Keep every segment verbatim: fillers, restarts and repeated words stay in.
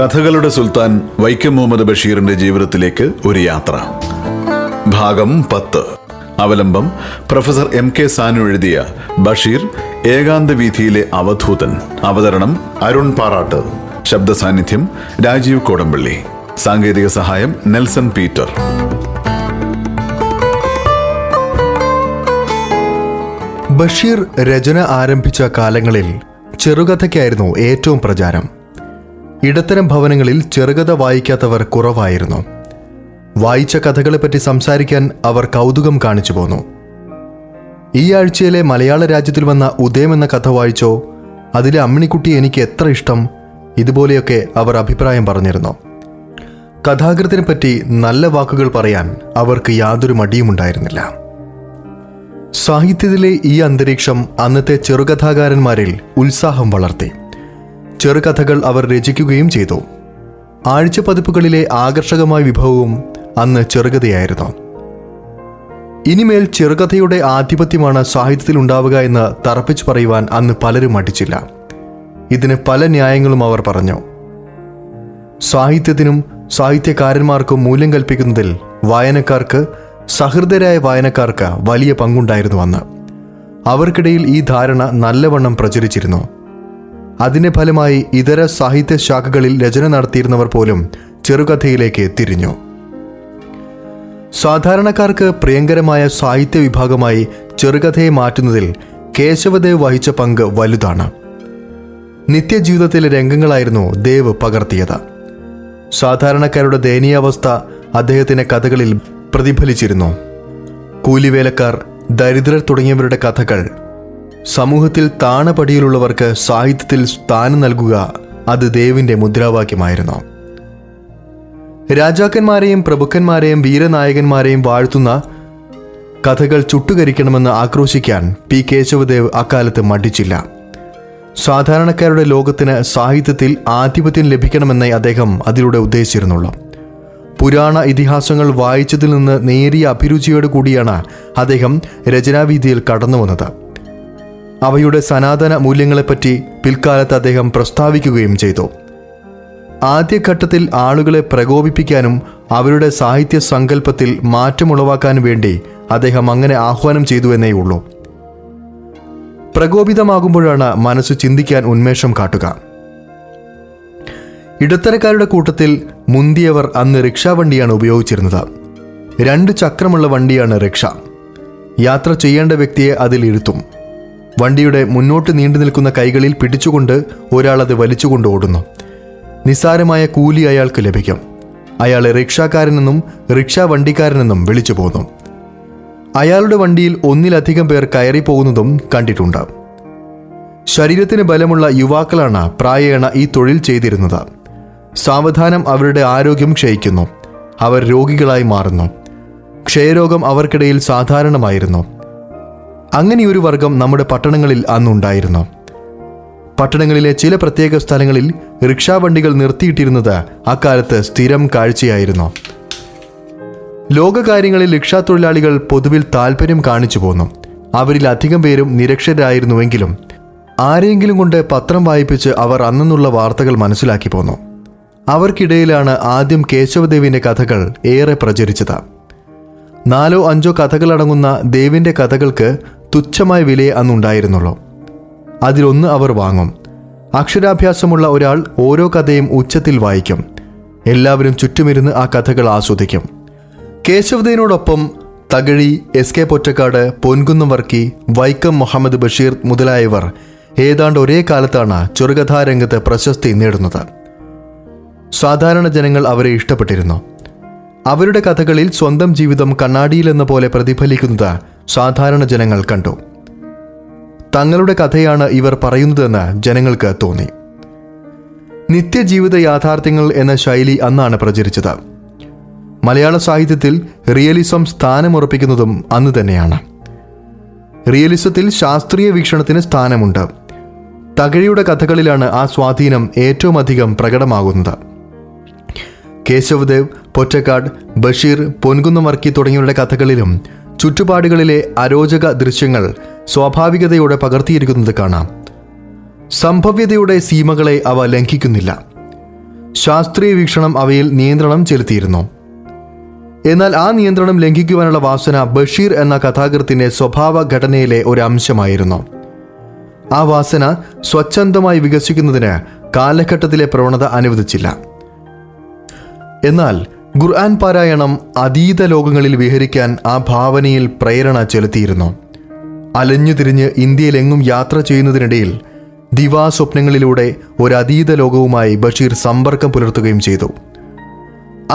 കഥകളുടെ സുൽത്താൻ വൈക്കം മുഹമ്മദ് ബഷീറിന്റെ ജീവിതത്തിലേക്ക് ഒരു യാത്ര, ഭാഗം പത്ത്. അവലംബം പ്രൊഫസർ എം കെ സാനു എഴുതിയ ബഷീർ ഏകാന്ത വീഥിയിലെ അവധൂതൻ. അവതരണം അരുൺ പാറാട്ട്. ശബ്ദ സാന്നിധ്യം രാജീവ് കോടമ്പള്ളി. സാങ്കേതിക സഹായം നെൽസൺ പീറ്റർ. ബഷീർ രചന ആരംഭിച്ച കാലങ്ങളിൽ ചെറുകഥയ്ക്കായിരുന്നു ഏറ്റവും പ്രചാരം. ഇടത്തരം ഭവനങ്ങളിൽ ചെറുകഥ വായിക്കാത്തവർ കുറവായിരുന്നു. വായിച്ച കഥകളെപ്പറ്റി സംസാരിക്കാൻ അവർ കൗതുകം കാണിച്ചു പോന്നു. ഈ ആഴ്ചയിലെ മലയാള രാജ്യത്തിൽ വന്ന ഉദയം എന്ന കഥ വായിച്ചോ, അതിലെ അമ്മിണിക്കുട്ടി എനിക്ക് എത്ര ഇഷ്ടം, ഇതുപോലെയൊക്കെ അവർ അഭിപ്രായം പറഞ്ഞിരുന്നു. കഥാകൃത്തിനെ പറ്റി നല്ല വാക്കുകൾ പറയാൻ അവർക്ക് യാതൊരു മടിയുമുണ്ടായിരുന്നില്ല. സാഹിത്യത്തിലെ ഈ അന്തരീക്ഷം അന്നത്തെ ചെറുകഥാകാരന്മാരിൽ ഉത്സാഹം വളർത്തി. ചെറുകഥകൾ അവർ രചിക്കുകയും ചെയ്തു. ആഴ്ച പതിപ്പുകളിലെ ആകർഷകമായ വിഭവവും അന്ന് ചെറുകഥയായിരുന്നു. ഇനിമേൽ ചെറുകഥയുടെ ആധിപത്യമാണ് സാഹിത്യത്തിൽ ഉണ്ടാവുക എന്ന് തറപ്പിച്ചു പറയുവാൻ അന്ന് പലരും മടിച്ചില്ല. ഇതിന് പല ന്യായങ്ങളും അവർ പറഞ്ഞു. സാഹിത്യത്തിനും സാഹിത്യകാരന്മാർക്കും മൂല്യം കൽപ്പിക്കുന്നതിൽ വായനക്കാർക്ക്, സഹൃദയരായ വായനക്കാർക്ക് വലിയ പങ്കുണ്ടായിരുന്നു. അന്ന് അവർക്കിടയിൽ ഈ ധാരണ നല്ലവണ്ണം പ്രചരിച്ചിരുന്നു. അതിൻ്റെ ഫലമായി ഇതര സാഹിത്യ ശാഖകളിൽ രചന നടത്തിയിരുന്നവർ പോലും ചെറുകഥയിലേക്ക് തിരിഞ്ഞു. സാധാരണക്കാർക്ക് പ്രിയങ്കരമായ സാഹിത്യ വിഭാഗമായി ചെറുകഥയെ മാറ്റുന്നതിൽ കേശവദേവ് വഹിച്ച പങ്ക് വലുതാണ്. നിത്യജീവിതത്തിലെ രംഗങ്ങളായിരുന്നു ദേവ് പകർത്തിയത്. സാധാരണക്കാരുടെ ദയനീയാവസ്ഥ അദ്ദേഹത്തിൻ്റെ കഥകളിൽ പ്രതിഫലിച്ചിരുന്നു. കൂലിവേലക്കാർ, ദരിദ്രർ തുടങ്ങിയവരുടെ കഥകൾ. സമൂഹത്തിൽ താണപടിയിലുള്ളവർക്ക് സാഹിത്യത്തിൽ സ്ഥാനം നൽകുക, അത് ദേവിൻ്റെ മുദ്രാവാക്യമായിരുന്നു. രാജാക്കന്മാരെയും പ്രഭുക്കന്മാരെയും വീരനായകന്മാരെയും വാഴ്ത്തുന്ന കഥകൾ ചുട്ടുകരിക്കണമെന്ന് ആക്രോശിക്കാൻ പി കേശവദേവ് അക്കാലത്ത് മടിച്ചില്ല. സാധാരണക്കാരുടെ ലോകത്തിന് സാഹിത്യത്തിൽ ആധിപത്യം ലഭിക്കണമെന്നേ അദ്ദേഹം അതിലൂടെ ഉദ്ദേശിച്ചിരുന്നുള്ളൂ. പുരാണ ഇതിഹാസങ്ങൾ വായിച്ചതിൽ നിന്ന് നേരിയ അഭിരുചിയോടു കൂടിയാണ് അദ്ദേഹം രചനാവീതിയിൽ കടന്നു വന്നത്. അവയുടെ സനാതന മൂല്യങ്ങളെപ്പറ്റി പിൽക്കാലത്ത് അദ്ദേഹം പ്രസ്താവിക്കുകയും ചെയ്തു. ആദ്യഘട്ടത്തിൽ ആളുകളെ പ്രകോപിപ്പിക്കാനും അവരുടെ സാഹിത്യ സങ്കല്പത്തിൽ മാറ്റമുളവാക്കാനും വേണ്ടി അദ്ദേഹം അങ്ങനെ ആഹ്വാനം ചെയ്തുവെന്നേ ഉള്ളൂ. പ്രകോപിതമാകുമ്പോഴാണ് മനസ്സ് ചിന്തിക്കാൻ ഉന്മേഷം കാട്ടുക. ഇടത്തരക്കാരുടെ കൂട്ടത്തിൽ മുന്തിയവർ അന്ന് റിക്ഷാവണ്ടിയാണ് ഉപയോഗിച്ചിരുന്നത്. രണ്ട് ചക്രമുള്ള വണ്ടിയാണ് റിക്ഷ. യാത്ര ചെയ്യേണ്ട വ്യക്തിയെ അതിലിരുത്തും. വണ്ടിയുടെ മുന്നോട്ട് നീണ്ടു നിൽക്കുന്ന കൈകളിൽ പിടിച്ചുകൊണ്ട് ഒരാളത് വലിച്ചുകൊണ്ട് ഓടുന്നു. നിസ്സാരമായ കൂലി അയാൾക്ക് ലഭിക്കും. അയാൾ റിക്ഷാക്കാരനെന്നും റിക്ഷാ വണ്ടിക്കാരനെന്നും വിളിച്ചു പോകുന്നു. അയാളുടെ വണ്ടിയിൽ ഒന്നിലധികം പേർ കയറി പോകുന്നതും കണ്ടിട്ടുണ്ട്. ശരീരത്തിന് ബലമുള്ള യുവാക്കളാണ് പ്രായേണ ഈ തൊഴിൽ ചെയ്തിരുന്നത്. സാവധാനം അവരുടെ ആരോഗ്യം ക്ഷയിക്കുന്നു. അവർ രോഗികളായി മാറുന്നു. ക്ഷയരോഗം അവർക്കിടയിൽ സാധാരണമായിരുന്നു. അങ്ങനെയൊരു വർഗം നമ്മുടെ പട്ടണങ്ങളിൽ അന്നുണ്ടായിരുന്നു. പട്ടണങ്ങളിലെ ചില പ്രത്യേക സ്ഥലങ്ങളിൽ റിക്ഷാവണ്ടികൾ നിർത്തിയിട്ടിരുന്നത് അക്കാലത്ത് സ്ഥിരം കാഴ്ചയായിരുന്നു. ലോകകാര്യങ്ങളിൽ റിക്ഷാ തൊഴിലാളികൾ പൊതുവിൽ താല്പര്യം കാണിച്ചു പോന്നു. അവരിൽ അധികം പേരും നിരക്ഷരായിരുന്നുവെങ്കിലും ആരെങ്കിലും കൊണ്ട് പത്രം വായിപ്പിച്ച് അവർ അന്നുള്ള വാർത്തകൾ മനസ്സിലാക്കി പോന്നു. അവർക്കിടയിലാണ് ആദ്യം കേശവദേവിൻ്റെ കഥകൾ ഏറെ പ്രചരിച്ചത്. നാലോ അഞ്ചോ കഥകളടങ്ങുന്ന ദേവിൻ്റെ കഥകൾക്ക് തുച്ഛമായ വിലയെ അന്നുണ്ടായിരുന്നുള്ളൂ. അതിലൊന്ന് അവർ വാങ്ങും. അക്ഷരാഭ്യാസമുള്ള ഒരാൾ ഓരോ കഥയും ഉച്ചത്തിൽ വായിക്കും. എല്ലാവരും ചുറ്റുമിരുന്ന് ആ കഥകൾ ആസ്വദിക്കും. കേശവദേവിനോടൊപ്പം തകഴി, എസ് കെ പൊറ്റക്കാട്, പൊൻകുന്നം വർക്കി, വൈക്കം മുഹമ്മദ് ബഷീർ മുതലായവർ ഏതാണ്ട് ഒരേ കാലത്താണ് ചെറുകഥാരംഗത്ത് പ്രശസ്തി നേടുന്നത്. സാധാരണ ജനങ്ങൾ അവരെ ഇഷ്ടപ്പെട്ടിരുന്നു. അവരുടെ കഥകളിൽ സ്വന്തം ജീവിതം കണ്ണാടിയിലെന്ന പോലെ പ്രതിഫലിക്കുന്നത് സാധാരണ ജനങ്ങൾ കണ്ടു. തങ്ങളുടെ കഥയാണ് ഇവർ പറയുന്നതെന്ന് ജനങ്ങൾക്ക് തോന്നി. നിത്യജീവിത യാഥാർത്ഥ്യങ്ങൾ എന്ന ശൈലി അന്നാണ് പ്രചരിച്ചത്. മലയാള സാഹിത്യത്തിൽ റിയലിസം സ്ഥാനമുറപ്പിക്കുന്നതും അന്ന് തന്നെയാണ്. റിയലിസത്തിൽ ശാസ്ത്രീയ വീക്ഷണത്തിന് സ്ഥാനമുണ്ട്. തകഴിയുടെ കഥകളിലാണ് ആ സ്വാധീനം ഏറ്റവും അധികം പ്രകടമാകുന്നത്. കേശവദേവ്, പൊറ്റക്കാട്, ബഷീർ, പൊൻകുന്നം വർക്കി തുടങ്ങിയവരുടെ കഥകളിലും ചുറ്റുപാടുകളിലെ അരോചക ദൃശ്യങ്ങൾ സ്വാഭാവികതയോടെ പകർത്തിയിരിക്കുന്നത് കാണാം. സംഭവ്യതയുടെ സീമകളെ അവ ലംഘിക്കുന്നില്ല. ശാസ്ത്രീയ വീക്ഷണം അവയിൽ നിയന്ത്രണം ചെലുത്തിയിരുന്നു. എന്നാൽ ആ നിയന്ത്രണം ലംഘിക്കുവാനുള്ള വാസന ബഷീർ എന്ന കഥാകൃത്തിന്റെ സ്വഭാവ ഘടനയിലെ ഒരു അംശമായിരുന്നു. ആ വാസന സ്വച്ഛന്തമായി വികസിക്കുന്നതിന് കാലഘട്ടത്തിലെ പ്രവണത അനുവദിച്ചില്ല. എന്നാൽ ഖുർആൻ പാരായണം അതീത ലോകങ്ങളിൽ വിഹരിക്കാൻ ആ ഭാവനയിൽ പ്രേരണ ചെലുത്തിയിരുന്നു. അലഞ്ഞു തിരിഞ്ഞ് ഇന്ത്യയിലെങ്ങും യാത്ര ചെയ്യുന്നതിനിടയിൽ ദിവാസ്വപ്നങ്ങളിലൂടെ ഒരു അതീത ലോകവുമായി ബഷീർ സമ്പർക്കം പുലർത്തുകയും ചെയ്തു.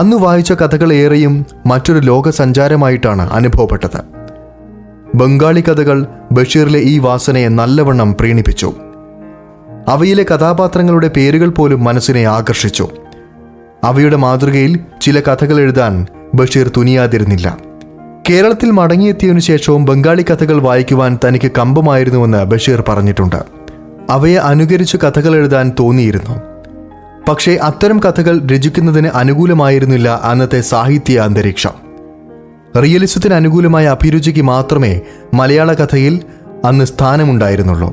അന്ന് വായിച്ച കഥകളേറെയും മറ്റൊരു ലോകസഞ്ചാരമായിട്ടാണ് അനുഭവപ്പെട്ടത്. ബംഗാളി കഥകൾ ബഷീറിലെ ഈ വാസനയെ നല്ലവണ്ണം പ്രീണിപ്പിച്ചു. അവയിലെ കഥാപാത്രങ്ങളുടെ പേരുകൾ പോലും മനസ്സിനെ ആകർഷിച്ചു. അവയുടെ മാതൃകയിൽ ചില കഥകൾ എഴുതാൻ ബഷീർ തുനിയാതിരുന്നില്ല. കേരളത്തിൽ മടങ്ങിയെത്തിയതിനു ശേഷവും ബംഗാളി കഥകൾ വായിക്കുവാൻ തനിക്ക് കമ്പമായിരുന്നുവെന്ന് ബഷീർ പറഞ്ഞിട്ടുണ്ട്. അവയെ അനുകരിച്ച് കഥകൾ എഴുതാൻ തോന്നിയിരുന്നു. പക്ഷേ അത്തരം കഥകൾ രചിക്കുന്നതിന് അനുകൂലമായിരുന്നില്ല അന്നത്തെ സാഹിത്യ അന്തരീക്ഷം. റിയലിസത്തിന് അനുകൂലമായ അഭിരുചിക്ക് മാത്രമേ മലയാള കഥയിൽ അന്ന് സ്ഥാനമുണ്ടായിരുന്നുള്ളൂ.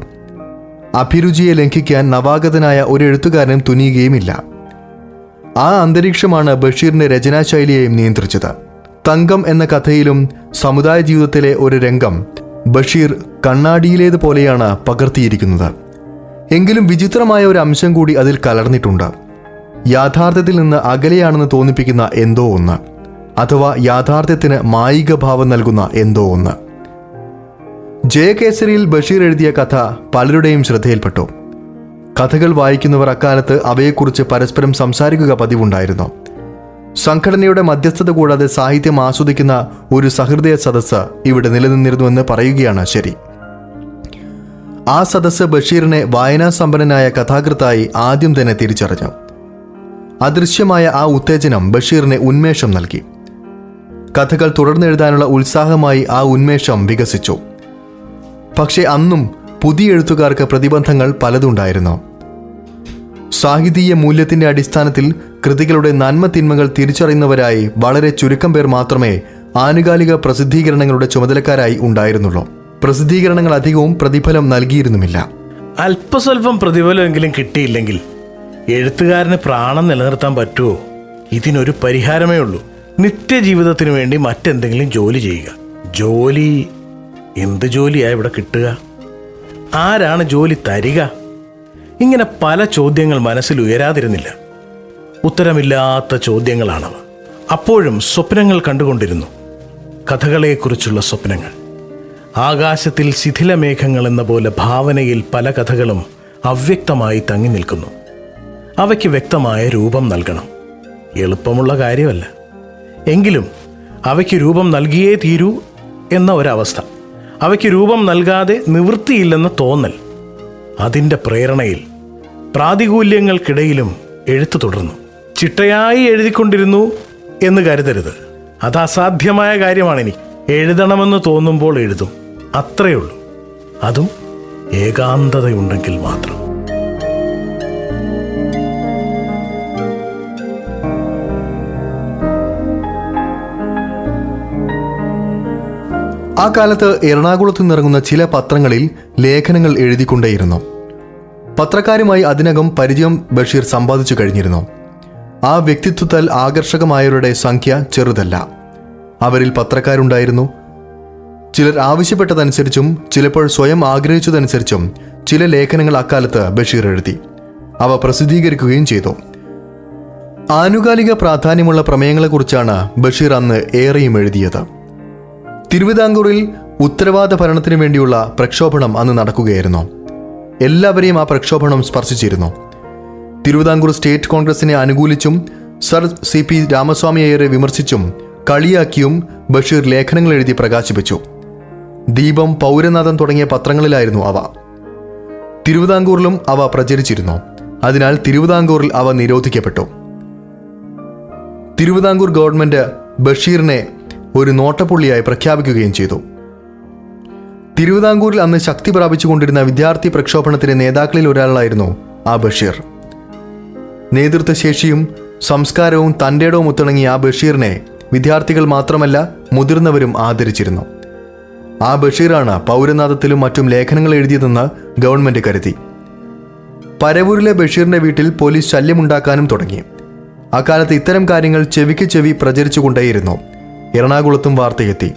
അഭിരുചിയെ ലംഘിക്കാൻ നവാഗതനായ ഒരു എഴുത്തുകാരനും തുനിയുകയുമില്ല. ആ അന്തരീക്ഷമാണ് ബഷീറിൻ്റെ രചനാശൈലിയെയും നിയന്ത്രിച്ചത്. തങ്കം എന്ന കഥയിലും സമുദായ ജീവിതത്തിലെ ഒരു രംഗം ബഷീർ കണ്ണാടിയിലേതുപോലെയാണ് പകർത്തിയിരിക്കുന്നത്. എങ്കിലും വിചിത്രമായ ഒരു അംശം കൂടി അതിൽ കലർന്നിട്ടുണ്ട്. യാഥാർത്ഥ്യത്തിൽ നിന്ന് അകലെയാണെന്ന് തോന്നിപ്പിക്കുന്ന എന്തോ ഒന്ന്, അഥവാ യാഥാർത്ഥ്യത്തിന് മായികഭാവം നൽകുന്ന എന്തോ ഒന്ന്. ജയകേസരിയിൽ ബഷീർ എഴുതിയ കഥ പലരുടെയും ശ്രദ്ധയിൽപ്പെട്ടു. കഥകൾ വായിക്കുന്നവർ അക്കാലത്ത് അവയെക്കുറിച്ച് പരസ്പരം സംസാരിക്കുക പതിവുണ്ടായിരുന്നു. സംഘടനയുടെ മധ്യസ്ഥത കൂടാതെ സാഹിത്യം ആസ്വദിക്കുന്ന ഒരു സഹൃദയ സദസ്സ് ഇവിടെ നിലനിന്നിരുന്നുവെന്ന് പറയുകയാണ് ശരി. ആ സദസ്സ് ബഷീറിനെ വായനാസമ്പന്നനായ കഥാകൃത്തായി ആദ്യം തന്നെ തിരിച്ചറിഞ്ഞു. അദൃശ്യമായ ആ ഉത്തേജനം ബഷീറിന് ഉന്മേഷം നൽകി. കഥകൾ തുടർന്നെഴുതാനുള്ള ഉത്സാഹമായി ആ ഉന്മേഷം വികസിച്ചു. പക്ഷേ അന്നും പുതിയ എഴുത്തുകാർക്ക് പ്രതിബന്ധങ്ങൾ പലതുണ്ടായിരുന്നു. സാഹിതീയ മൂല്യത്തിൻ്റെ അടിസ്ഥാനത്തിൽ കൃതികളുടെ നന്മ തിന്മകൾ തിരിച്ചറിയുന്നവരായി വളരെ ചുരുക്കം പേർ മാത്രമേ ആനുകാലിക പ്രസിദ്ധീകരണങ്ങളുടെ ചുമതലക്കാരായി ഉണ്ടായിരുന്നുള്ളൂ. പ്രസിദ്ധീകരണങ്ങൾ അധികവും പ്രതിഫലം നൽകിയിരുന്നുമില്ല. അല്പസ്വല്പം പ്രതിഫലമെങ്കിലും കിട്ടിയില്ലെങ്കിൽ എഴുത്തുകാരന് പ്രാണം നിലനിർത്താൻ പറ്റുമോ? ഇതിനൊരു പരിഹാരമേ ഉള്ളൂ. നിത്യജീവിതത്തിനു വേണ്ടി മറ്റെന്തെങ്കിലും ജോലി ചെയ്യുക. ജോലി എന്ത് ജോലിയാണ് ഇവിടെ കിട്ടുക? ആരാണ് ജോലി തരിക? ഇങ്ങനെ പല ചോദ്യങ്ങൾ മനസ്സിൽ ഉയരാതിരുന്നില്ല. ഉത്തരമില്ലാത്ത ചോദ്യങ്ങളാണവ. അപ്പോഴും സ്വപ്നങ്ങൾ കണ്ടുകൊണ്ടിരുന്നു. കഥകളെക്കുറിച്ചുള്ള സ്വപ്നങ്ങൾ. ആകാശത്തിൽ ശിഥില മേഘങ്ങൾ എന്ന പോലെ ഭാവനയിൽ പല കഥകളും അവ്യക്തമായി തങ്ങി നിൽക്കുന്നു. അവയ്ക്ക് വ്യക്തമായ രൂപം നൽകണം. എളുപ്പമുള്ള കാര്യമല്ല. എങ്കിലും അവയ്ക്ക് രൂപം നൽകിയേ തീരൂ എന്ന ഒരവസ്ഥ, അവയ്ക്ക് രൂപം നൽകാതെ നിവൃത്തിയില്ലെന്ന തോന്നൽ, അതിൻ്റെ പ്രേരണയിൽ പ്രാതികൂല്യങ്ങൾക്കിടയിലും എഴുത്ത് തുടർന്നു. ചിട്ടയായി എഴുതിക്കൊണ്ടിരുന്നു എന്ന് കരുതരുത്. അത് അസാധ്യമായ കാര്യമാണെനിക്ക്. എഴുതണമെന്ന് തോന്നുമ്പോൾ എഴുതും, അത്രയുള്ളൂ. അതും ഏകാന്തതയുണ്ടെങ്കിൽ മാത്രം. ആ കാലത്ത് എറണാകുളത്ത് നിന്നിറങ്ങുന്ന ചില പത്രങ്ങളിൽ ലേഖനങ്ങൾ എഴുതിക്കൊണ്ടേയിരുന്നു. പത്രക്കാരുമായി അതിനകം പരിചയം ബഷീർ സമ്പാദിച്ചു കഴിഞ്ഞിരുന്നു. ആ വ്യക്തിത്വത്താൽ ആകർഷകമായവരുടെ സംഖ്യ ചെറുതല്ല. അവരിൽ പത്രക്കാരുണ്ടായിരുന്നു. ചിലർ ആവശ്യപ്പെട്ടതനുസരിച്ചും ചിലപ്പോൾ സ്വയം ആഗ്രഹിച്ചതനുസരിച്ചും ചില ലേഖനങ്ങൾ അക്കാലത്ത് ബഷീർ എഴുതി. അവ പ്രസിദ്ധീകരിക്കുകയും ചെയ്തു. ആനുകാലിക പ്രാധാന്യമുള്ള പ്രമേയങ്ങളെക്കുറിച്ചാണ് ബഷീർ അന്ന് ഏറെയും എഴുതിയത്. തിരുവിതാംകൂറിൽ ഉത്തരവാദ ഭരണത്തിനു വേണ്ടിയുള്ള പ്രക്ഷോഭണം അന്ന് നടക്കുകയായിരുന്നു. എല്ലാവരെയും ആ പ്രക്ഷോഭണം സ്പർശിച്ചിരുന്നു. തിരുവിതാംകൂർ സ്റ്റേറ്റ് കോൺഗ്രസിനെ അനുകൂലിച്ചും സർ സി പി രാമസ്വാമിയെ വിമർശിച്ചും കളിയാക്കിയും ബഷീർ ലേഖനങ്ങൾ എഴുതി പ്രകാശിപ്പിച്ചു. ദീപം, പൗരനാഥം തുടങ്ങിയ പത്രങ്ങളിലായിരുന്നു അവ. തിരുവിതാംകൂറിലും അവ പ്രചരിച്ചിരുന്നു. അതിനാൽ തിരുവിതാംകൂറിൽ അവ നിരോധിക്കപ്പെട്ടു. തിരുവിതാംകൂർ ഗവൺമെൻറ് ബഷീറിനെ ഒരു നോട്ടപ്പുള്ളിയായി പ്രഖ്യാപിക്കുകയും ചെയ്തു. തിരുവിതാംകൂറിൽ അന്ന് ശക്തി പ്രാപിച്ചുകൊണ്ടിരുന്ന വിദ്യാർത്ഥി പ്രക്ഷോഭണത്തിലെ നേതാക്കളിൽ ഒരാളായിരുന്നു ആ ബഷീർ. നേതൃത്വശേഷിയും സംസ്കാരവും തൻ്റെടവും ഒത്തിണങ്ങിയ ആ ബഷീറിനെ വിദ്യാർത്ഥികൾ മാത്രമല്ല മുതിർന്നവരും ആദരിച്ചിരുന്നു. ആ ബഷീറാണ് പൗരനാഥത്തിലും മറ്റും ലേഖനങ്ങൾ എഴുതിയതെന്ന് ഗവൺമെൻറ് കരുതി. പരവൂരിലെ ബഷീറിൻ്റെ വീട്ടിൽ പോലീസ് ശല്യമുണ്ടാക്കാനും തുടങ്ങി. അക്കാലത്ത് ഇത്തരം കാര്യങ്ങൾ ചെവിക്ക് ചെവി പ്രചരിച്ചുകൊണ്ടേയിരുന്നു. എറണാകുളത്തും വാർത്തയെത്തി.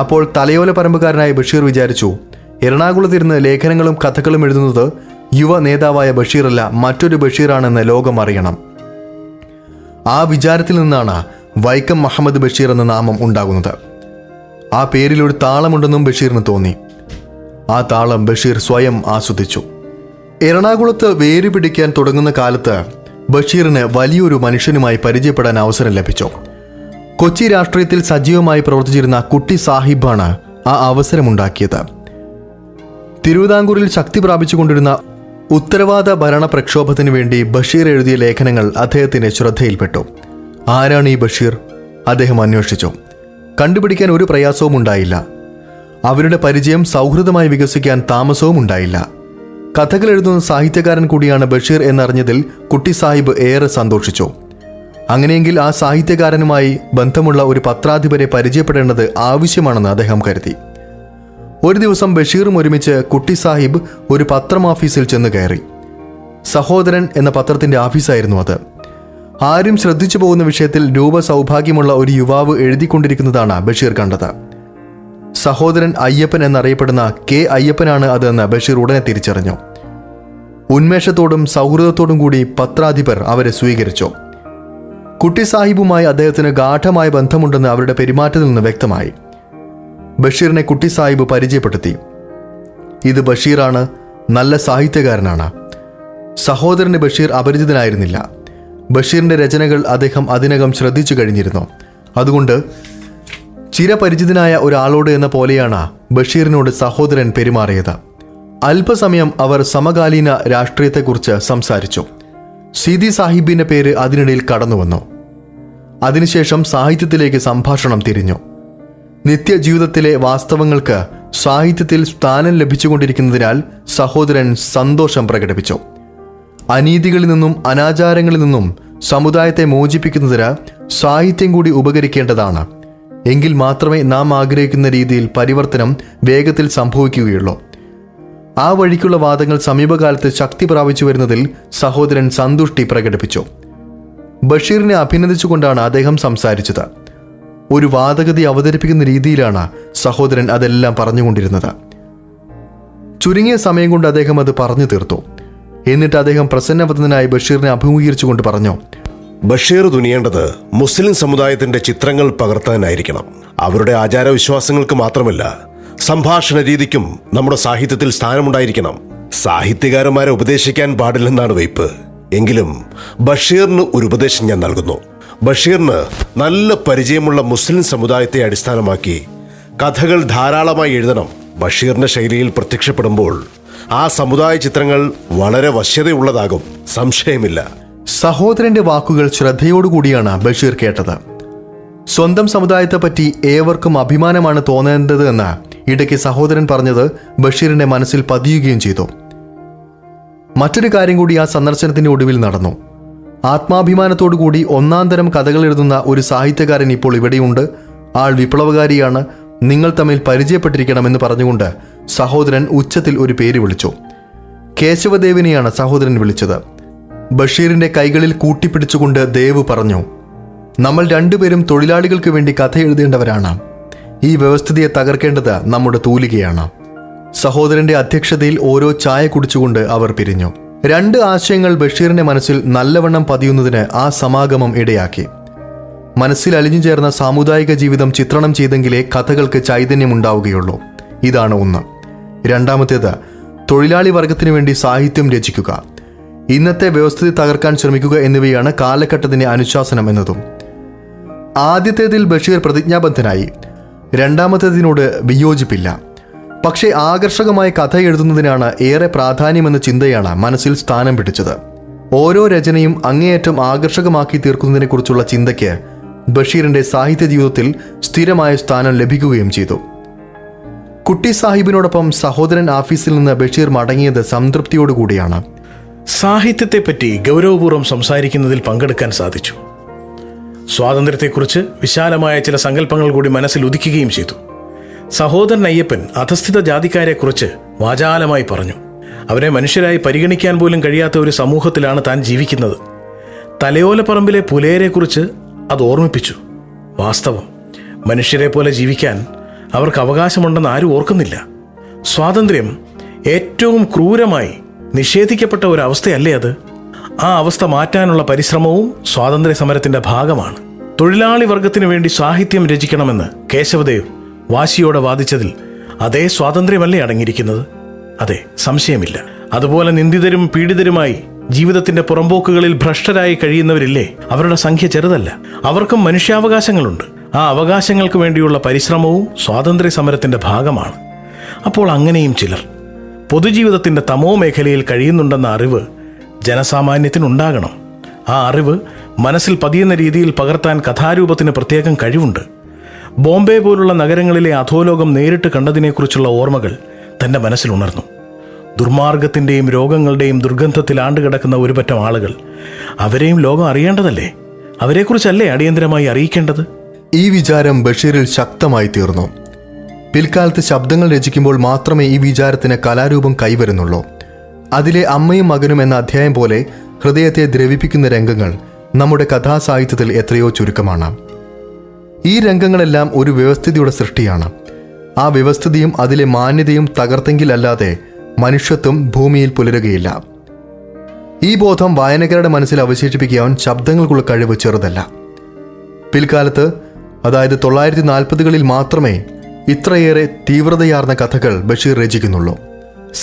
അപ്പോൾ തലയോല പരമ്പുകാരനായ ബഷീർ വിചാരിച്ചു, എറണാകുളത്തിരുന്ന് ലേഖനങ്ങളും കഥകളും എഴുതുന്നത് യുവ നേതാവായ ബഷീറല്ല, മറ്റൊരു ബഷീറാണെന്ന് ലോകം അറിയണം. ആ വിചാരത്തിൽ നിന്നാണ് വൈക്കം മുഹമ്മദ് ബഷീർ എന്ന നാമം ഉണ്ടാകുന്നത്. ആ പേരിലൊരു താളമുണ്ടെന്നും ബഷീറിന് തോന്നി. ആ താളം ബഷീർ സ്വയം ആസ്വദിച്ചു. എറണാകുളത്ത് വേര് പിടിക്കാൻ തുടങ്ങുന്ന കാലത്ത് ബഷീറിന് വലിയൊരു മനുഷ്യനുമായി പരിചയപ്പെടാൻ അവസരം ലഭിച്ചു. കൊച്ചി രാഷ്ട്രീയത്തിൽ സജീവമായി പ്രവർത്തിച്ചിരുന്ന കുട്ടി സാഹിബാണ് ആ അവസരമുണ്ടാക്കിയത്. തിരുവിതാംകൂറിൽ ശക്തി പ്രാപിച്ചുകൊണ്ടിരുന്ന ഉത്തരവാദ ഭരണ പ്രക്ഷോഭത്തിന് വേണ്ടി ബഷീർ എഴുതിയ ലേഖനങ്ങൾ അദ്ദേഹത്തിൻ്റെ ശ്രദ്ധയിൽപ്പെട്ടു. ആരാണ് ഈ ബഷീർ? അദ്ദേഹം അന്വേഷിച്ചു. കണ്ടുപിടിക്കാൻ ഒരു പ്രയാസവും ഉണ്ടായില്ല. അവരുടെ പരിചയം സൗഹൃദമായി വികസിക്കാൻ താമസവും ഉണ്ടായില്ല. കഥകൾ എഴുതുന്ന സാഹിത്യകാരൻ കൂടിയാണ് ബഷീർ എന്നറിഞ്ഞതിൽ കുട്ടി സാഹിബ് ഏറെ സന്തോഷിച്ചു. അങ്ങനെയെങ്കിൽ ആ സാഹിത്യകാരനുമായി ബന്ധമുള്ള ഒരു പത്രാധിപരെ പരിചയപ്പെടേണ്ടത് ആവശ്യമാണെന്ന് അദ്ദേഹം കരുതി. ഒരു ദിവസം ബഷീറും ഒരുമിച്ച് കുട്ടി സാഹിബ് ഒരു പത്രം ഓഫീസിൽ ചെന്ന് കയറി. സഹോദരൻ എന്ന പത്രത്തിൻ്റെ ഓഫീസായിരുന്നു അത്. ആരും ശ്രദ്ധിച്ചു പോകുന്ന വിഷയത്തിൽ രൂപ സൗഭാഗ്യമുള്ള ഒരു യുവാവ് എഴുതിക്കൊണ്ടിരിക്കുന്നതാണ് ബഷീർ കണ്ടത്. സഹോദരൻ അയ്യപ്പൻ എന്നറിയപ്പെടുന്ന കെ അയ്യപ്പനാണ് അതെന്ന് ബഷീർ ഉടനെ തിരിച്ചറിഞ്ഞു. ഉന്മേഷത്തോടും സൗഹൃദത്തോടും കൂടി പത്രാധിപർ അവരെ സ്വീകരിച്ചു. കുട്ടി സാഹിബുമായി അദ്ദേഹത്തിന് ഗാഠമായ ബന്ധമുണ്ടെന്ന് അവരുടെ പെരുമാറ്റത്തിൽ നിന്ന് വ്യക്തമായി. ബഷീറിനെ കുട്ടി സാഹിബ് പരിചയപ്പെടുത്തി. ഇത് ബഷീറാണ്, നല്ല സാഹിത്യകാരനാണ്. സഹോദരന് ബഷീർ അപരിചിതനായിരുന്നില്ല. ബഷീറിൻ്റെ രചനകൾ അദ്ദേഹം അതിനകം ശ്രദ്ധിച്ചു കഴിഞ്ഞിരുന്നു. അതുകൊണ്ട് ചിരപരിചിതനായ ഒരാളോട് എന്ന പോലെയാണ് ബഷീറിനോട് സഹോദരൻ പെരുമാറിയത്. അല്പസമയം അവർ സമകാലീന രാഷ്ട്രീയത്തെക്കുറിച്ച് സംസാരിച്ചു. സീതി സാഹിബിൻ്റെ പേര് അതിനിടയിൽ കടന്നുവന്നു. അതിനുശേഷം സാഹിത്യത്തിലേക്ക് സംഭാഷണം തിരിഞ്ഞു. നിത്യജീവിതത്തിലെ വാസ്തവങ്ങൾക്ക് സാഹിത്യത്തിൽ സ്ഥാനം ലഭിച്ചുകൊണ്ടിരിക്കുന്നതിനാൽ സഹോദരൻ സന്തോഷം പ്രകടിപ്പിച്ചു. അനീതികളിൽ നിന്നും അനാചാരങ്ങളിൽ നിന്നും സമുദായത്തെ മോചിപ്പിക്കുന്നതിന് സാഹിത്യം കൂടി ഉപകരിക്കേണ്ടതാണ്. എങ്കിൽ മാത്രമേ നാം ആഗ്രഹിക്കുന്ന രീതിയിൽ പരിവർത്തനം വേഗത്തിൽ സംഭവിക്കുകയുള്ളൂ. ആ വഴിക്കുള്ള വാദങ്ങൾ സമീപകാലത്ത് ശക്തി പ്രാപിച്ചു വരുന്നതിൽ സഹോദരൻ സന്തുഷ്ടി പ്രകടിപ്പിച്ചു. ബഷീറിനെ അഭിനന്ദിച്ചുകൊണ്ടാണ് അദ്ദേഹം സംസാരിച്ചത്. ഒരു വാദഗതി അവതരിപ്പിക്കുന്ന രീതിയിലാണ് സഹോദരൻ അതെല്ലാം പറഞ്ഞുകൊണ്ടിരുന്നത്. ചുരുങ്ങിയ സമയം കൊണ്ട് അദ്ദേഹം അത് പറഞ്ഞു തീർത്തു. എന്നിട്ട് അദ്ദേഹം പ്രസന്നവദനായി ബഷീറിനെ അഭിമുഖീകരിച്ചുകൊണ്ട് പറഞ്ഞു, ബഷീർ തുനിയേണ്ടത് മുസ്ലിം സമുദായത്തിന്റെ ചിത്രങ്ങൾ പകർത്താനായിരിക്കണം. അവരുടെ ആചാരവിശ്വാസങ്ങൾക്ക് മാത്രമല്ല, സംഭാഷണ രീതിക്കും നമ്മുടെ സാഹിത്യത്തിൽ സ്ഥാനമുണ്ടായിരിക്കണം. സാഹിത്യകാരന്മാരെ ഉപദേശിക്കാൻ പാടില്ലെന്നാണ് വെയ്പ്പ്. എങ്കിലും ബഷീറിന് ഒരു ഉപദേശം ഞാൻ നൽകുന്നു. ബഷീറിന് നല്ല പരിചയമുള്ള മുസ്ലിം സമുദായത്തെ അടിസ്ഥാനമാക്കി കഥകൾ ധാരാളമായി എഴുതണം. ബഷീറിന്റെ ശൈലിയിൽ പ്രത്യക്ഷപ്പെടുമ്പോൾ ആ സമുദായ ചിത്രങ്ങൾ വളരെ വശ്യതയുള്ളതാകും, സംശയമില്ല. സഹോദരന്റെ വാക്കുകൾ ശ്രദ്ധയോടുകൂടിയാണ് ബഷീർ കേട്ടത്. സ്വന്തം സമുദായത്തെപ്പറ്റി ഏവർക്കും അഭിമാനമാണ് തോന്നേണ്ടത് എന്ന് ഇടയ്ക്ക് സഹോദരൻ പറഞ്ഞത് ബഷീറിന്റെ മനസ്സിൽ പതിയുകയും ചെയ്തു. മറ്റൊരു കാര്യം കൂടി ആ സന്ദർശനത്തിന്റെ ഒടുവിൽ നടന്നു. ആത്മാഭിമാനത്തോടുകൂടി ഒന്നാം തരം കഥകൾ എഴുതുന്ന ഒരു സാഹിത്യകാരൻ ഇപ്പോൾ ഇവിടെയുണ്ട്. ആൾ വിപ്ലവകാരിയാണ്. നിങ്ങൾ തമ്മിൽ പരിചയപ്പെട്ടിരിക്കണമെന്ന് പറഞ്ഞുകൊണ്ട് സഹോദരൻ ഉച്ചത്തിൽ ഒരു പേര് വിളിച്ചു. കേശവദേവിനെയാണ് സഹോദരൻ വിളിച്ചത്. ബഷീറിൻ്റെ കൈകളിൽ കൂട്ടിപ്പിടിച്ചുകൊണ്ട് ദേവ് പറഞ്ഞു, നമ്മൾ രണ്ടുപേരും തൊഴിലാളികൾക്ക് വേണ്ടി കഥ എഴുതേണ്ടവരാണ്. ഈ വ്യവസ്ഥിതിയെ തകർക്കേണ്ടത് നമ്മുടെ തൂലികയാണ്. സഹോദരൻ്റെ അധ്യക്ഷതയിൽ ഓരോ ചായ കുടിച്ചുകൊണ്ട് അവർ പിരിഞ്ഞു. രണ്ട് ആശയങ്ങൾ ബഷീറിൻ്റെ മനസ്സിൽ നല്ലവണ്ണം പതിയുന്നതിന് ആ സമാഗമം ഇടയാക്കി. മനസ്സിൽ അലിഞ്ഞു ചേർന്ന സാമുദായിക ജീവിതം ചിത്രണം ചെയ്തെങ്കിലേ കഥകൾക്ക് ചൈതന്യമുണ്ടാവുകയുള്ളൂ. ഇതാണ് ഒന്ന്. രണ്ടാമത്തേത്, തൊഴിലാളി വർഗത്തിനു വേണ്ടി സാഹിത്യം രചിക്കുക, ഇന്നത്തെ വ്യവസ്ഥിതി തകർക്കാൻ ശ്രമിക്കുക എന്നിവയാണ് കാലഘട്ടത്തിൻ്റെ അനുശാസനം എന്നതും. ആദ്യത്തേതിൽ ബഷീർ പ്രതിജ്ഞാബദ്ധനായി. രണ്ടാമത്തേതിനോട് വിയോജിപ്പില്ല. പക്ഷേ ആകർഷകമായ കഥ എഴുതുന്നതിനാണ് ഏറെ പ്രാധാന്യമെന്ന ചിന്തയാണ് മനസ്സിൽ സ്ഥാനം പിടിച്ചത്. ഓരോ രചനയും അങ്ങേയറ്റം ആകർഷകമാക്കി തീർക്കുന്നതിനെക്കുറിച്ചുള്ള ചിന്തയ്ക്ക് ബഷീറിൻ്റെ സാഹിത്യ ജീവിതത്തിൽ സ്ഥിരമായ സ്ഥാനം ലഭിക്കുകയും ചെയ്തു. കുട്ടി സാഹിബിനോടൊപ്പം സഹോദരൻ ഓഫീസിൽ നിന്ന് ബഷീർ മടങ്ങിയത് സംതൃപ്തിയോടുകൂടിയാണ്. സാഹിത്യത്തെപ്പറ്റി ഗൗരവപൂർവ്വം സംസാരിക്കുന്നതിൽ പങ്കെടുക്കാൻ സാധിച്ചു. സ്വാതന്ത്ര്യത്തെക്കുറിച്ച് വിശാലമായ ചില സങ്കല്പങ്ങൾ കൂടി മനസ്സിൽ ഉദിക്കുകയും ചെയ്തു. സഹോദരൻ അയ്യപ്പൻ അധസ്ഥിത ജാതിക്കാരെക്കുറിച്ച് വാചാലമായി പറഞ്ഞു. അവരെ മനുഷ്യരായി പരിഗണിക്കാൻ പോലും കഴിയാത്ത ഒരു സമൂഹത്തിലാണ് താൻ ജീവിക്കുന്നത്. തലയോലപ്പറമ്പിലെ പുലയരെക്കുറിച്ച് അത് ഓർമ്മിപ്പിച്ചു. വാസ്തവം മനുഷ്യരെ പോലെ ജീവിക്കാൻ അവർക്ക് അവകാശമുണ്ടെന്ന് ആരും ഓർക്കുന്നില്ല. സ്വാതന്ത്ര്യം ഏറ്റവും ക്രൂരമായി നിഷേധിക്കപ്പെട്ട ഒരവസ്ഥയല്ലേ അത്? ആ അവസ്ഥ മാറ്റാനുള്ള പരിശ്രമവും സ്വാതന്ത്ര്യ സമരത്തിൻ്റെ ഭാഗമാണ്. തൊഴിലാളി വർഗത്തിനു വേണ്ടി സാഹിത്യം രചിക്കണമെന്ന് കേശവദേവ് വാശിയോടെ വാദിച്ചതിൽ അതേ സ്വാതന്ത്ര്യമല്ലേ അടങ്ങിയിരിക്കുന്നത്? അതെ, സംശയമില്ല. അതുപോലെ നിന്ദിതരും പീഡിതരുമായി ജീവിതത്തിന്റെ പുറമ്പോക്കുകളിൽ ഭ്രഷ്ടരായി കഴിയുന്നവരില്ലേ? അവരുടെ സംഖ്യ ചെറുതല്ല. അവർക്കും മനുഷ്യാവകാശങ്ങളുണ്ട്. ആ അവകാശങ്ങൾക്ക് വേണ്ടിയുള്ള പരിശ്രമവും സ്വാതന്ത്ര്യ സമരത്തിന്റെ ഭാഗമാണ്. അപ്പോൾ അങ്ങനെയും ചിലർ പൊതുജീവിതത്തിന്റെ തമോ മേഖലയിൽ കഴിയുന്നുണ്ടെന്ന അറിവ് ജനസാമാന്യത്തിനുണ്ടാകണം. ആ അറിവ് മനസ്സിൽ പതിയുന്ന രീതിയിൽ പകർത്താൻ കഥാരൂപത്തിന് പ്രത്യേകം കഴിവുണ്ട്. ബോംബെ പോലുള്ള നഗരങ്ങളിലെ അധോലോകം നേരിട്ട് കണ്ടതിനെക്കുറിച്ചുള്ള ഓർമ്മകൾ തൻ്റെ മനസ്സിലുണർന്നു. ദുർമാർഗത്തിൻ്റെയും രോഗങ്ങളുടെയും ദുർഗന്ധത്തിൽ ആണ്ടുകിടക്കുന്ന ഒരുപറ്റം ആളുകൾ, അവരെയും ലോകം അറിയേണ്ടതല്ലേ? അവരെക്കുറിച്ചല്ലേ അടിയന്തരമായി അറിയിക്കേണ്ടത്? ഈ വിചാരം ബഷീറിൽ ശക്തമായി തീർന്നു. പിൽക്കാലത്ത് ശബ്ദങ്ങൾ രചിക്കുമ്പോൾ മാത്രമേ ഈ വിചാരത്തിന് കലാരൂപം കൈവരുന്നുള്ളൂ. അതിലെ അമ്മയും മകനും എന്ന അധ്യായം പോലെ ഹൃദയത്തെ ദ്രവിപ്പിക്കുന്ന രംഗങ്ങൾ നമ്മുടെ കഥാസാഹിത്യത്തിൽ എത്രയോ ചുരുക്കമാണ്. ഈ രംഗങ്ങളെല്ലാം ഒരു വ്യവസ്ഥിതിയുടെ സൃഷ്ടിയാണ്. ആ വ്യവസ്ഥിതിയും അതിലെ മാന്യതയും തകർത്തെങ്കിലല്ലാതെ മനുഷ്യത്വം ഭൂമിയിൽ പുലരുകയില്ല. ഈ ബോധം വായനക്കാരുടെ മനസ്സിൽ അവശേഷിപ്പിക്കാൻ ശബ്ദങ്ങൾക്കുള്ള കഴിവ് ചെറുതല്ല. പിൽക്കാലത്ത്, അതായത് തൊള്ളായിരത്തി നാൽപ്പതുകളിൽ മാത്രമേ ഇത്രയേറെ തീവ്രതയാർന്ന കഥകൾ ബഷീർ രചിക്കുന്നുള്ളൂ.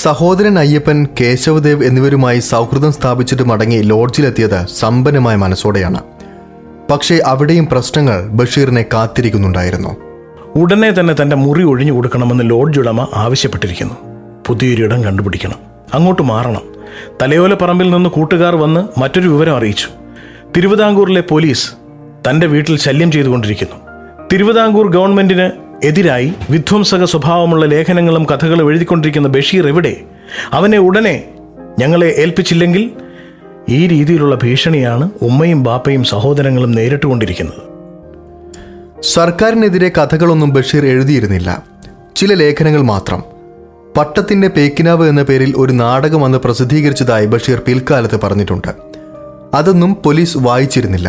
സഹോദരൻ അയ്യപ്പൻ, കേശവദേവ് എന്നിവരുമായി സൗഹൃദം സ്ഥാപിച്ചിട്ട് മടങ്ങി ലോഡ്ജിലെത്തിയത് സമ്പന്നമായ മനസ്സോടെയാണ്. പക്ഷേ അവിടെയും പ്രശ്നങ്ങൾ ബഷീറിനെ കാത്തിരിക്കുന്നുണ്ടായിരുന്നു. ഉടനെ തന്നെ തന്റെ മുറി ഒഴിഞ്ഞു കൊടുക്കണമെന്ന് ലോഡ്ജ് ഉടമ ആവശ്യപ്പെട്ടിരിക്കുന്നു. പുതിയൊരിടം കണ്ടുപിടിക്കണം, അങ്ങോട്ട് മാറണം. തലയോലപ്പറമ്പിൽ നിന്ന് കൂട്ടുകാർ വന്ന് മറ്റൊരു വിവരം അറിയിച്ചു. തിരുവിതാംകൂറിലെ പോലീസ് തന്റെ വീട്ടിൽ ശല്യം ചെയ്തുകൊണ്ടിരിക്കുന്നു. തിരുവിതാംകൂർ ഗവൺമെന്റിന് എതിരായി വിധ്വംസക സ്വഭാവമുള്ള ലേഖനങ്ങളും കഥകളും എഴുതിക്കൊണ്ടിരിക്കുന്ന ബഷീർ എവിടെ? അവനെ ഉടനെ ഞങ്ങളെ ഏൽപ്പിച്ചില്ലെങ്കിൽ. ഈ രീതിയിലുള്ള ഭീഷണിയാണ് ഉമ്മയും ബാപ്പയും സഹോദരങ്ങളും നേരിട്ടുകൊണ്ടിരിക്കുന്നത്. സർക്കാരിനെതിരെ കഥകളൊന്നും ബഷീർ എഴുതിയിരുന്നില്ല, ചില ലേഖനങ്ങൾ മാത്രം. പട്ടത്തിൻ്റെ പേക്കിനാവ് എന്ന പേരിൽ ഒരു നാടകം അന്ന് പ്രസിദ്ധീകരിച്ചതായി ബഷീർ പിൽക്കാലത്ത് പറഞ്ഞിട്ടുണ്ട്. അതൊന്നും പോലീസ് വായിച്ചിരുന്നില്ല.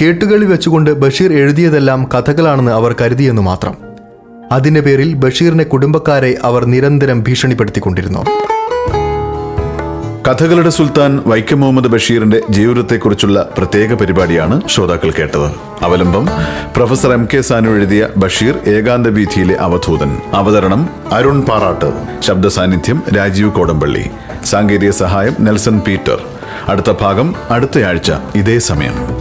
കേട്ടുകളി വെച്ചുകൊണ്ട് ബഷീർ എഴുതിയതെല്ലാം കഥകളാണെന്ന് അവർ കരുതിയെന്നു മാത്രം. അതിൻ്റെ പേരിൽ ബഷീറിന്റെ കുടുംബക്കാരെ അവർ നിരന്തരം ഭീഷണിപ്പെടുത്തിക്കൊണ്ടിരുന്നു. കഥകളുടെ സുൽത്താൻ വൈക്കം മുഹമ്മദ് ബഷീറിന്റെ ജീവിതത്തെക്കുറിച്ചുള്ള പ്രത്യേക പരിപാടിയാണ് ശ്രോതാക്കൾ കേട്ടത്. അവലംബം പ്രൊഫസർ എം കെ സാനു എഴുതിയ ബഷീർ ഏകാന്ത വീഥിയിലെ അവധൂതൻ. അവതരണം അരുൺ പാറാട്ട്. ശബ്ദ സാന്നിധ്യം രാജീവ് കോടമ്പള്ളി. സാങ്കേതിക സഹായം നെൽസൺ പീറ്റർ. അടുത്ത ഭാഗം അടുത്തയാഴ്ച ഇതേ സമയം.